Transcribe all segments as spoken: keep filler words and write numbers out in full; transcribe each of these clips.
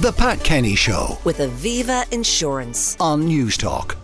The Pat Kenny Show with Aviva Insurance on Newstalk.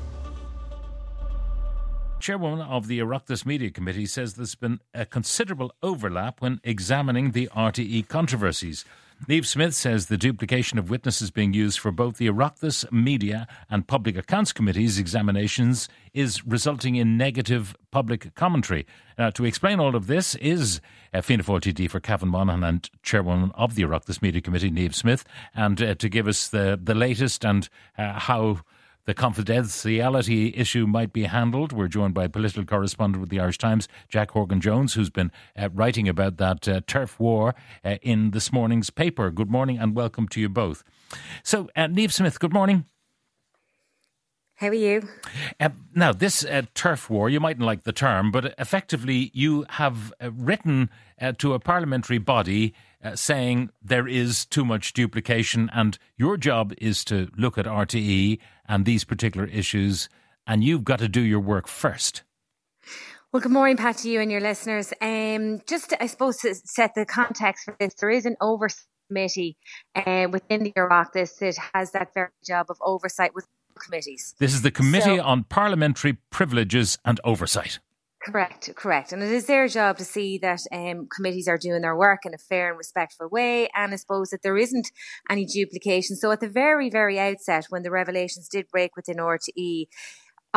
Chairwoman of the Oireachtas Media Committee says there's been a considerable overlap when examining the R T É controversies. Niamh Smyth says the duplication of witnesses being used for both the Oireachtas Media and Public Accounts Committee's examinations is resulting in negative public commentary. Uh, to explain all of this is uh, Fianna Fáil T D for Cavan Monaghan and Chairwoman of the Oireachtas Media Committee, Niamh Smyth, and uh, to give us the, the latest and uh, how the confidentiality issue might be handled. We're joined by political correspondent with the Irish Times, Jack Horgan-Jones, who's been uh, writing about that uh, turf war uh, in this morning's paper. Good morning and welcome to you both. So, uh, Niamh Smyth, good morning. How are you? Uh, now, this uh, turf war, you mightn't like the term, but effectively you have uh, written uh, to a parliamentary body uh, saying there is too much duplication and your job is to look at R T É and these particular issues, and you've got to do your work first. Well, good morning, Pat, to you and your listeners. Um, just, I suppose, to set the context for this, there is an oversight committee uh, within the Oireachtas that has that very job of oversight with committees. This is the Committee so, on Parliamentary Privileges and Oversight. Correct, correct. And it is their job to see that um, committees are doing their work in a fair and respectful way, and I suppose that there isn't any duplication. So at the very, very outset, when the revelations did break within R T É,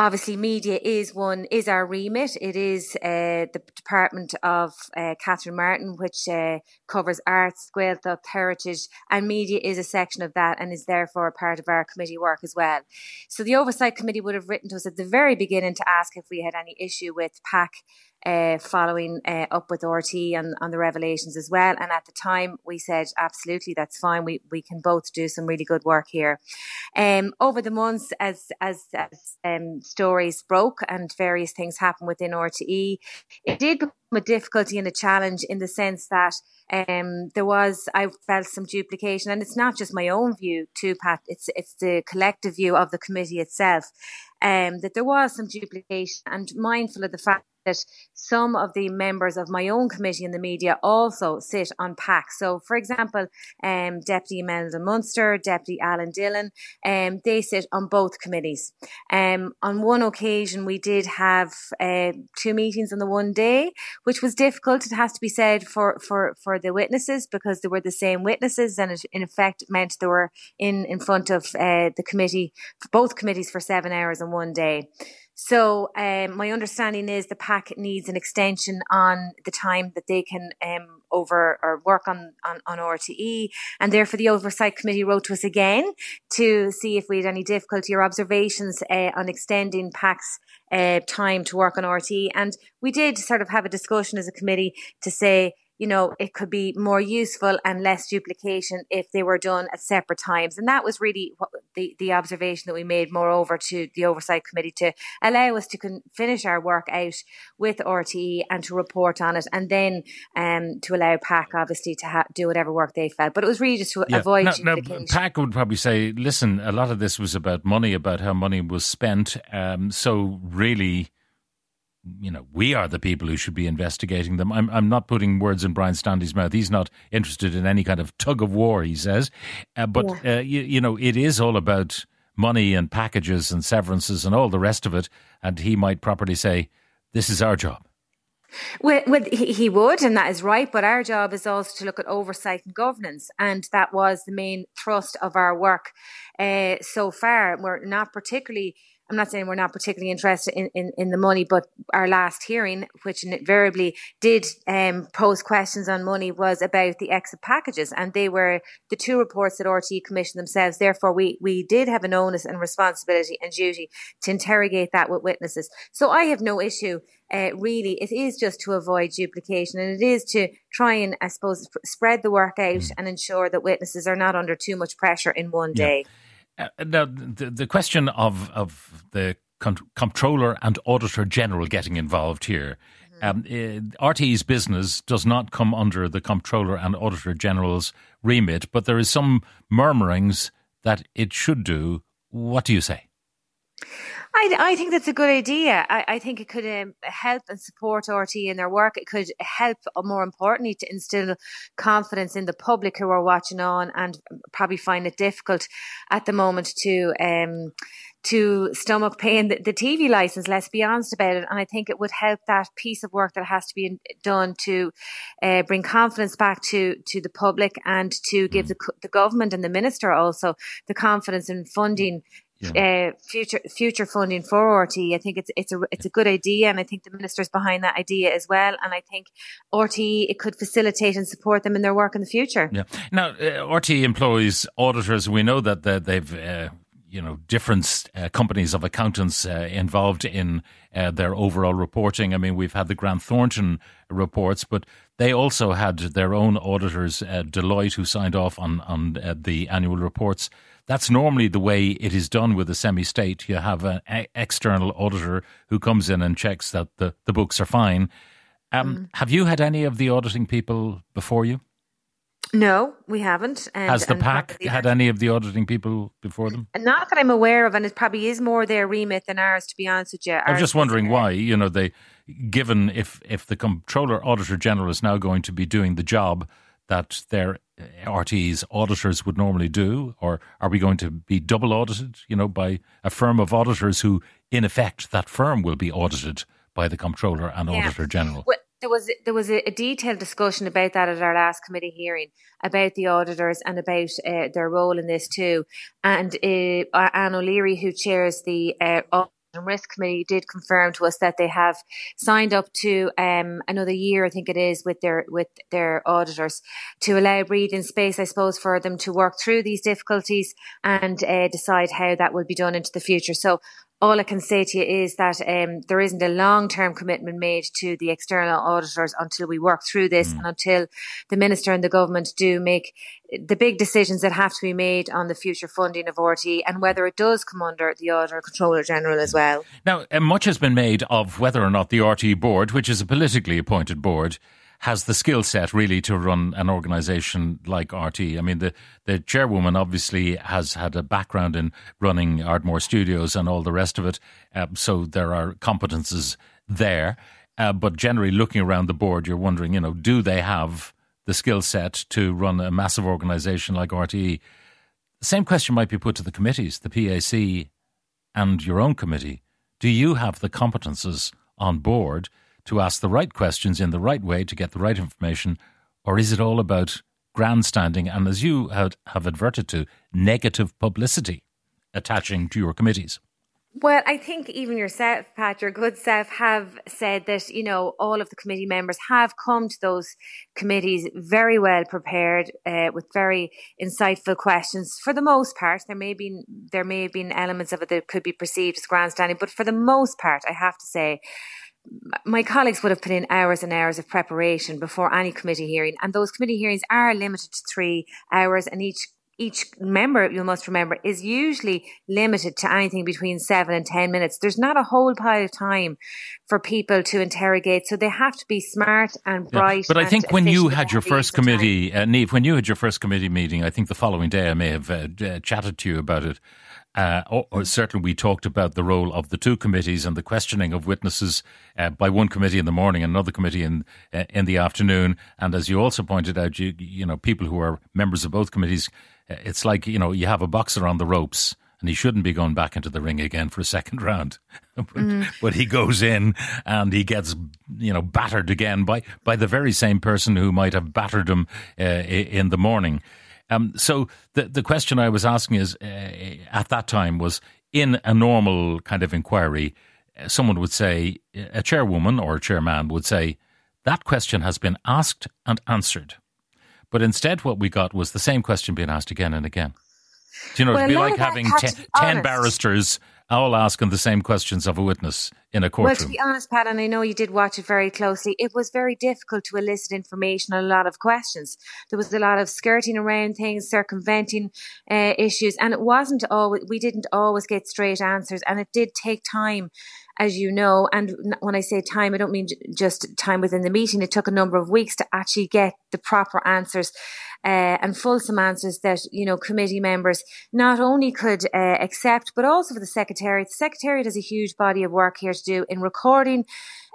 obviously media is one, is our remit. It is uh, the department of uh, Catherine Martin, which uh, covers arts, Gaeltacht, heritage, and media is a section of that and is therefore a part of our committee work as well. So the Oversight Committee would have written to us at the very beginning to ask if we had any issue with P A C Uh, following uh, up with R T É on, on the revelations as well. And at the time we said, absolutely, that's fine. We we can both do some really good work here. Um, over the months as as, as um, stories broke and various things happened within R T É, it did become a difficulty and a challenge in the sense that um, there was, I felt, some duplication. And it's not just my own view too, Pat, it's, it's the collective view of the committee itself, um, that there was some duplication, and mindful of the fact that some of the members of my own committee in the media also sit on P A C. So, for example, um, Deputy Amanda Munster, Deputy Alan Dillon, um, they sit on both committees. Um, on one occasion, we did have uh, two meetings on the one day, which was difficult, it has to be said, for, for, for the witnesses, because they were the same witnesses, and it in effect meant they were in, in front of uh, the committee, both committees, for seven hours on one day. So um, my understanding is the P A C needs an extension on the time that they can um, over or work on, on, on R T É, and therefore the Oversight Committee wrote to us again to see if we had any difficulty or observations uh, on extending P A C's uh, time to work on R T É. And we did sort of have a discussion as a committee to say, you know, it could be more useful and less duplication if they were done at separate times. And that was really what the, the observation that we made, moreover, to the Oversight Committee, to allow us to con- finish our work out with R T É and to report on it, and then um, to allow P A C, obviously, to ha- do whatever work they felt. But it was really just to yeah. avoid now, duplication. Now, P A C would probably say, listen, a lot of this was about money, about how money was spent. Um, so really, you know, we are the people who should be investigating them. I'm I'm not putting words in Brian Stanley's mouth. He's not interested in any kind of tug of war, he says. Uh, but, yeah. uh, you, you know, it is all about money and packages and severances and all the rest of it. And he might properly say, this is our job. Well, well, he would, and that is right, but our job is also to look at oversight and governance, and that was the main thrust of our work uh, so far. We're not particularly, I'm not saying we're not particularly interested in, in, in the money, but our last hearing, which invariably did um, pose questions on money, was about the exit packages, and they were the two reports that R T É commissioned themselves. Therefore, we, we did have an onus and responsibility and duty to interrogate that with witnesses. So I have no issue. Uh, really, it is just to avoid duplication, and it is to try and, I suppose, spread the work out and ensure that witnesses are not under too much pressure in one day. Yeah. Uh, now, the, the question of, of the Comptroller and Auditor General getting involved here, mm-hmm. um, uh, R T É's business does not come under the Comptroller and Auditor General's remit, but there is some murmurings that it should do. What do you say? I, I think that's a good idea. I, I think it could um, help and support R T é in their work. It could help, more importantly, to instill confidence in the public who are watching on and probably find it difficult at the moment to um, to stomach paying the, the T V licence, let's be honest about it. And I think it would help that piece of work that has to be done to uh, bring confidence back to, to the public and to give mm. the, the government and the minister also the confidence in funding Yeah. Uh, future future funding for R T é. I think it's it's a it's a good idea, and I think the minister's behind that idea as well. And I think R T é, it could facilitate and support them in their work in the future. Yeah. Now uh, R T é employs auditors. We know that that they've uh, you know different uh, companies of accountants uh, involved in uh, their overall reporting. I mean, we've had the Grant Thornton reports, but they also had their own auditors, uh, Deloitte, who signed off on on uh, the annual reports. That's normally the way it is done with a semi-state. You have an a- external auditor who comes in and checks that the, the books are fine. Um, mm. Have you had any of the auditing people before you? No, we haven't. And, Has the and PAC had any of the auditing people before them? Not that I'm aware of, and it probably is more their remit than ours, to be honest with you. Ours I'm just wondering why, you know, they, given if, if the Comptroller Auditor General is now going to be doing the job that their R T é's auditors would normally do, or are we going to be double audited, you know, by a firm of auditors who, in effect, that firm will be audited by the Comptroller and yeah. Auditor General? Well, there was there was a, a detailed discussion about that at our last committee hearing about the auditors and about uh, their role in this too. And uh, Anne O'Leary, who chairs the uh, audit and risk committee, did confirm to us that they have signed up to um, another year, I think it is, with their with their auditors to allow breathing space, I suppose, for them to work through these difficulties and uh, decide how that will be done into the future. So all I can say to you is that um, there isn't a long-term commitment made to the external auditors until we work through this mm. and until the minister and the government do make the big decisions that have to be made on the future funding of R T é and whether it does come under the Auditor Controller General as well. Now, much has been made of whether or not the R T é board, which is a politically appointed board, has the skill set really to run an organisation like R T é. I mean, the, the chairwoman obviously has had a background in running Ardmore Studios and all the rest of it, uh, so there are competences there. Uh, but generally looking around the board, you're wondering, you know, do they have the skill set to run a massive organisation like R T é? Same question might be put to the committees, the P A C and your own committee. Do you have the competences on board to ask the right questions in the right way to get the right information, or is it all about grandstanding and, as you had, have adverted to, negative publicity attaching to your committees? Well, I think even yourself, Pat, your good self, have said that, you know, all of the committee members have come to those committees very well prepared uh, with very insightful questions. For the most part, there may be there may have been elements of it that could be perceived as grandstanding, but for the most part, I have to say, my colleagues would have put in hours and hours of preparation before any committee hearing, and those committee hearings are limited to three hours, and each each member, you must remember, is usually limited to anything between seven and ten minutes. There's not a whole pile of time for people to interrogate, so they have to be smart and bright. Yeah, but I think when you had your first committee, uh, Niamh, when you had your first committee meeting, I think the following day I may have uh, uh, chatted to you about it. Uh, or, or certainly we talked about the role of the two committees and the questioning of witnesses uh, by one committee in the morning and another committee in uh, in the afternoon. And as you also pointed out, you you know, people who are members of both committees, it's like, you know, you have a boxer on the ropes and he shouldn't be going back into the ring again for a second round. but, mm. but he goes in and he gets, you know, battered again by, by the very same person who might have battered him uh, in the morning. Um, so the the question I was asking is, uh, at that time was, in a normal kind of inquiry, uh, someone would say, a chairwoman or a chairman would say, that question has been asked and answered. But instead what we got was the same question being asked again and again. Do you know, well, it'd be like having ten, ten barristers all asking the same questions of a witness in a courtroom. Well, to be honest, Pat, and I know you did watch it very closely, it was very difficult to elicit information on a lot of questions. There was a lot of skirting around things, circumventing uh, issues, and it wasn't always, we didn't always get straight answers, and it did take time, as you know. And when I say time, I don't mean just time within the meeting. It took a number of weeks to actually get the proper answers uh, and fulsome answers that, you know, committee members not only could uh, accept, but also for the Secretariat. The Secretariat has a huge body of work here to do in recording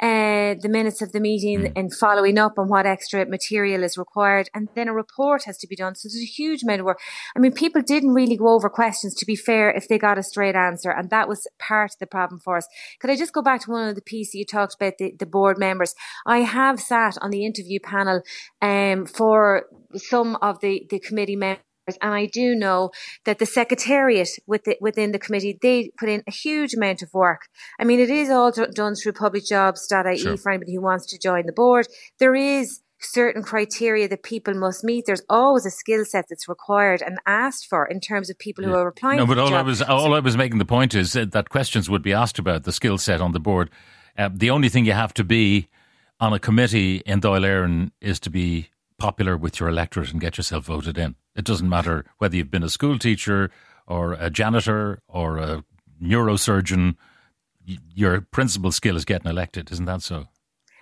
uh, the minutes of the meeting and following up on what extra material is required. And then a report has to be done. So there's a huge amount of work. I mean, people didn't really go over questions, to be fair, if they got a straight answer. And that was part of the problem for us. Could I just go back to one of the pieces you talked about, the, the board members? I have sat on the interview panel um, for some of the, the committee members. And I do know that the Secretariat with the, within the committee, they put in a huge amount of work. I mean, it is all done through public jobs dot I E sure. for anybody who wants to join the board. There is certain criteria that people must meet. There's always a skill set that's required and asked for in terms of people yeah. who are applying no, for the job. No, but all I was all I was making the point is that questions would be asked about the skill set on the board. Uh, the only thing you have to be on a committee in Dáil Éireann is to be popular with your electorate and get yourself voted in. It doesn't matter whether you've been a school teacher or a janitor or a neurosurgeon. Your principal skill is getting elected, isn't that so?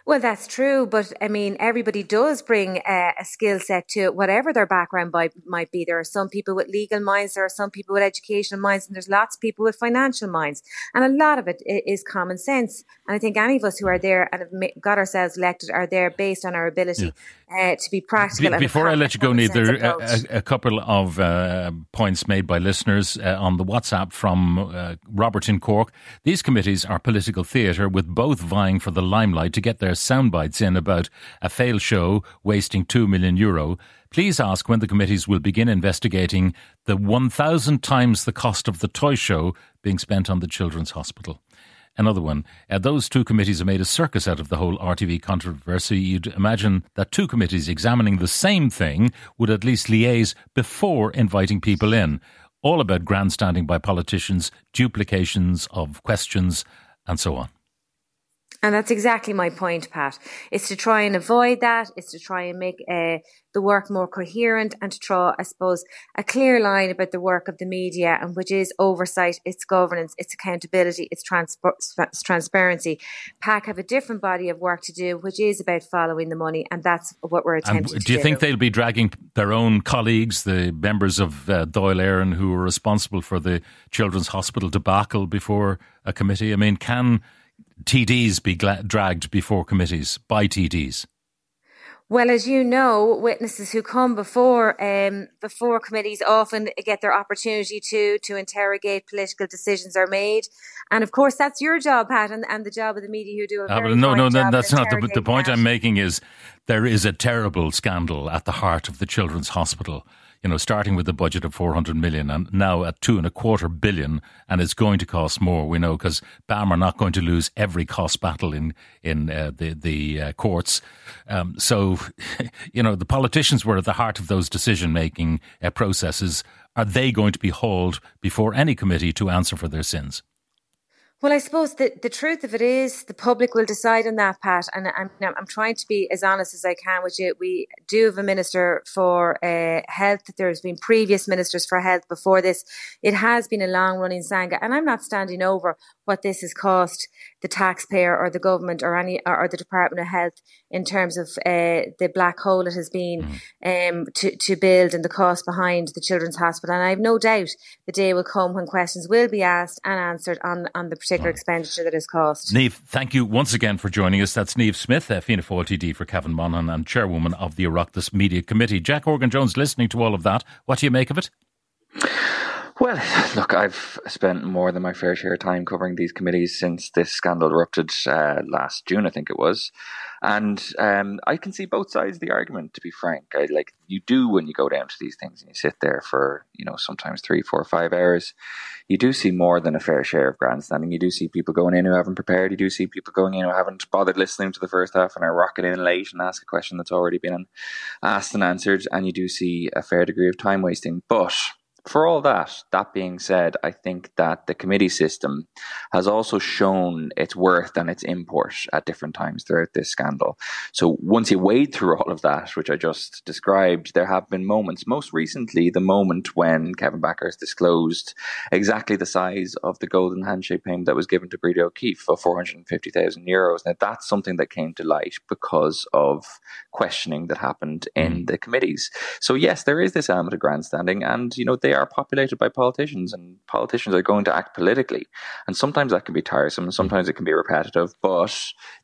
Well, that's true, but I mean, everybody does bring uh, a skill set to whatever their background by, might be. There are some people with legal minds, there are some people with educational minds, and there's lots of people with financial minds. And a lot of it is common sense. And I think any of us who are there and have got ourselves elected are there based on our ability yeah. uh, to be practical. Be- before I let you go, Niamh, there are a, a couple of uh, points made by listeners uh, on the WhatsApp from uh, Robert in Cork. These committees are political theatre, with both vying for the limelight to get their sound bites in about a fail show wasting two million euro. Please ask when the committees will begin investigating the one thousand times the cost of the toy show being spent on the children's hospital. Another one. Uh, those two committees have made a circus out of the whole R T V controversy. You'd imagine that two committees examining the same thing would at least liaise before inviting people in. All about grandstanding by politicians, duplications of questions, and so on. And that's exactly my point, Pat. It's to try and avoid that. It's to try and make uh, the work more coherent and to draw, I suppose, a clear line about the work of the media, and which is oversight, its governance, its accountability, its trans- transparency. PAC have a different body of work to do, which is about following the money, and that's what we're attempting and to do. Do you think they'll be dragging their own colleagues, the members of uh, Dáil Éireann, who were responsible for the Children's Hospital debacle, before a committee? I mean, can T Ds be gla- dragged before committees by T Ds? Well, as you know, witnesses who come before um, before committees often get their opportunity to to interrogate political decisions are made, and of course that's your job, Pat, and, and the job of the media who do a very uh, well, no, no, no, that's not the, the point that I'm making. Is there is a terrible scandal at the heart of the Children's Hospital. You know, starting with the budget of four hundred million and now at two and a quarter billion, and it's going to cost more, we know, because BAM are not going to lose every cost battle in, in uh, the, the uh, courts. Um, so, you know, the politicians were at the heart of those decision-making uh, processes. Are they going to be hauled before any committee to answer for their sins? Well, I suppose that the truth of it is the public will decide on that, Pat. And I'm, I'm trying to be as honest as I can with you. We do have a minister for uh, health. There's been previous ministers for health before this. It has been a long-running saga. And I'm not standing over what this has cost the taxpayer or the government or any or the Department of Health in terms of uh, the black hole it has been um, to, to build and the cost behind the Children's Hospital. And I have no doubt the day will come when questions will be asked and answered on, on the particular right. expenditure that is cost. Niamh, thank you once again for joining us. That's Niamh Smyth, Fianna Fáil T D for Cavan Monaghan and chairwoman of the Oireachtas Media Committee. Jack Horgan-Jones, listening to all of that, what do you make of it? Well, look, I've spent more than my fair share of time covering these committees since this scandal erupted uh, last June, I think it was. And um, I can see both sides of the argument, to be frank. I, like you do when you go down to these things and you sit there for, you know, sometimes three, four, five hours, you do see more than a fair share of grandstanding. You do see people going in who haven't prepared. You do see people going in who haven't bothered listening to the first half and are rocking in late and ask a question that's already been asked and answered. And you do see a fair degree of time wasting. But for all that, that being said, I think that the committee system has also shown its worth and its import at different times throughout this scandal. So once you wade through all of that, which I just described, there have been moments, most recently the moment when Kevin Bakhurst disclosed exactly the size of the golden handshake payment that was given to Breda O'Keeffe of four hundred fifty thousand euros. Now, that's something that came to light because of questioning that happened in the committees. So yes, there is this element of grandstanding, and you know, they are populated by politicians, and politicians are going to act politically. And sometimes that can be tiresome, and sometimes it can be repetitive, but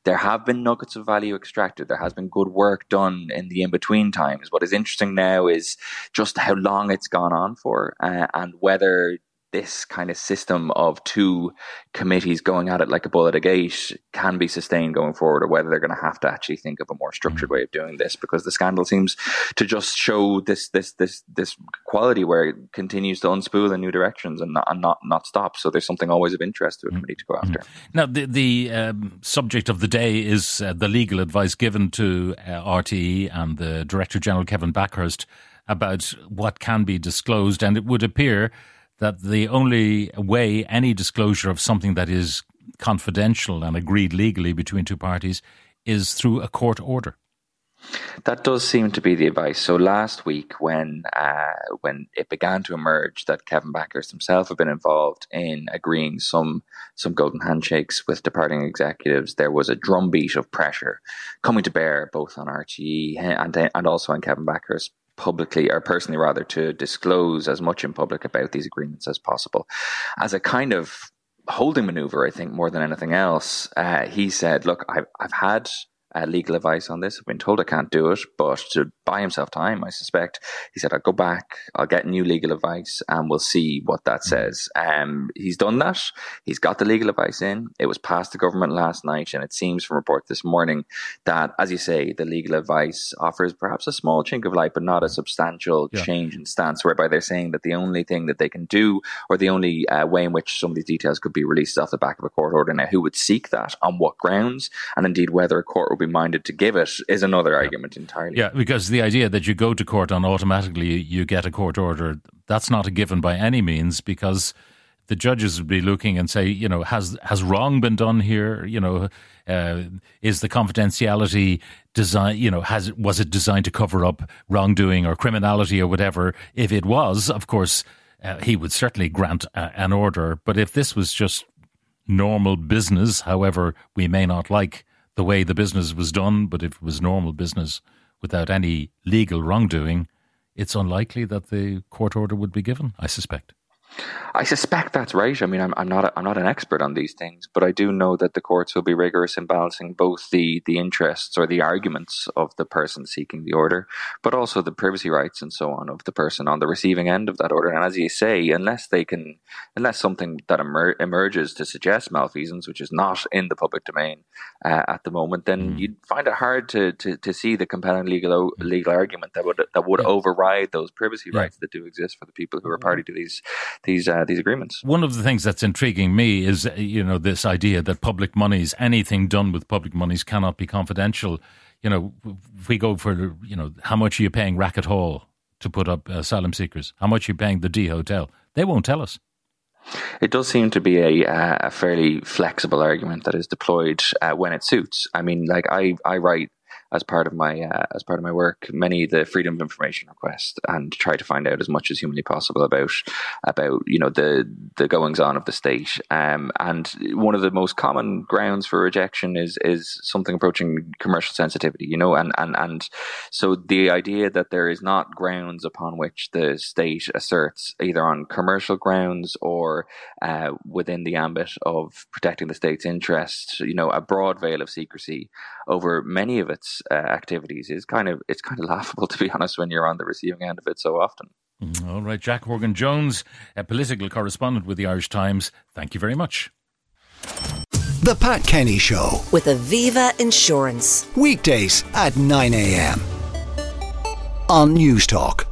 there have been nuggets of value extracted. There has been good work done in the in-between times. What is interesting now is just how long it's gone on for, uh, and whether this kind of system of two committees going at it like a bull at a gate can be sustained going forward, or whether they're going to have to actually think of a more structured way of doing this, because the scandal seems to just show this this this this quality where it continues to unspool in new directions and not and not, not stop. So there's something always of interest to a committee to go after. Now, the, the um, subject of the day is uh, the legal advice given to uh, R T É and the Director General Kevin Bakhurst about what can be disclosed, and it would appear that the only way any disclosure of something that is confidential and agreed legally between two parties is through a court order. That does seem to be the advice. So last week, when uh, when it began to emerge that Kevin Bakhurst himself had been involved in agreeing some some golden handshakes with departing executives, there was a drumbeat of pressure coming to bear both on R T É and and also on Kevin Bakhurst, publicly, or personally rather, to disclose as much in public about these agreements as possible. As a kind of holding maneuver, I think, more than anything else, uh, he said, look, I've, I've had uh, legal advice on this. I've been told I can't do it, but to buy himself time, I suspect, he said, I'll go back, I'll get new legal advice, and we'll see what that says. Um, he's done that. He's got the legal advice in. It was passed to government last night, and it seems from reports this morning that, as you say, the legal advice offers perhaps a small chink of light, but not a substantial yeah. change in stance, whereby they're saying that the only thing that they can do, or the only uh, way in which some of these details could be released off the back of a court order. Now, who would seek that, on what grounds, and indeed whether a court would be minded to give it, is another yeah. argument entirely. Yeah, because the The idea that you go to court and automatically you get a court order, that's not a given by any means, because the judges would be looking and say, you know, has has wrong been done here? You know, uh, is the confidentiality design, you know, has was it designed to cover up wrongdoing or criminality or whatever? If it was, of course, uh, he would certainly grant a, an order. But if this was just normal business, however we may not like the way the business was done, but if it was normal business without any legal wrongdoing, it's unlikely that the court order would be given, I suspect. I suspect that's right. I mean, I'm, I'm not a, I'm not an expert on these things, but I do know that the courts will be rigorous in balancing both the, the interests or the arguments of the person seeking the order, but also the privacy rights and so on of the person on the receiving end of that order. And as you say, unless they can, unless something that emer- emerges to suggest malfeasance, which is not in the public domain uh, at the moment, then mm. you'd find it hard to, to, to see the compelling legal o- legal argument that would that would yeah. override those privacy yeah. rights that do exist for the people who are party to these. These uh, these agreements. One of the things that's intriguing me is, you know, this idea that public monies, anything done with public monies, cannot be confidential. You know, if we go for, you know, how much are you paying Racket Hall to put up asylum seekers? How much are you paying the D Hotel? They won't tell us. It does seem to be a, uh, a fairly flexible argument that is deployed uh, when it suits. I mean, like I, I write. As part of my uh, as part of my work, many of the freedom of information requests, and try to find out as much as humanly possible about about you know the the goings on of the state. Um, and one of the most common grounds for rejection is is something approaching commercial sensitivity. You know, and and and so the idea that there is not grounds upon which the state asserts, either on commercial grounds or uh, within the ambit of protecting the state's interest, you know, a broad veil of secrecy over many of its Uh, activities is kind of it's kind of laughable, to be honest, when you're on the receiving end of it so often. All right, Jack Horgan-Jones, a political correspondent with the Irish Times. Thank you very much. The Pat Kenny Show with Aviva Insurance, weekdays at nine a.m. on Newstalk.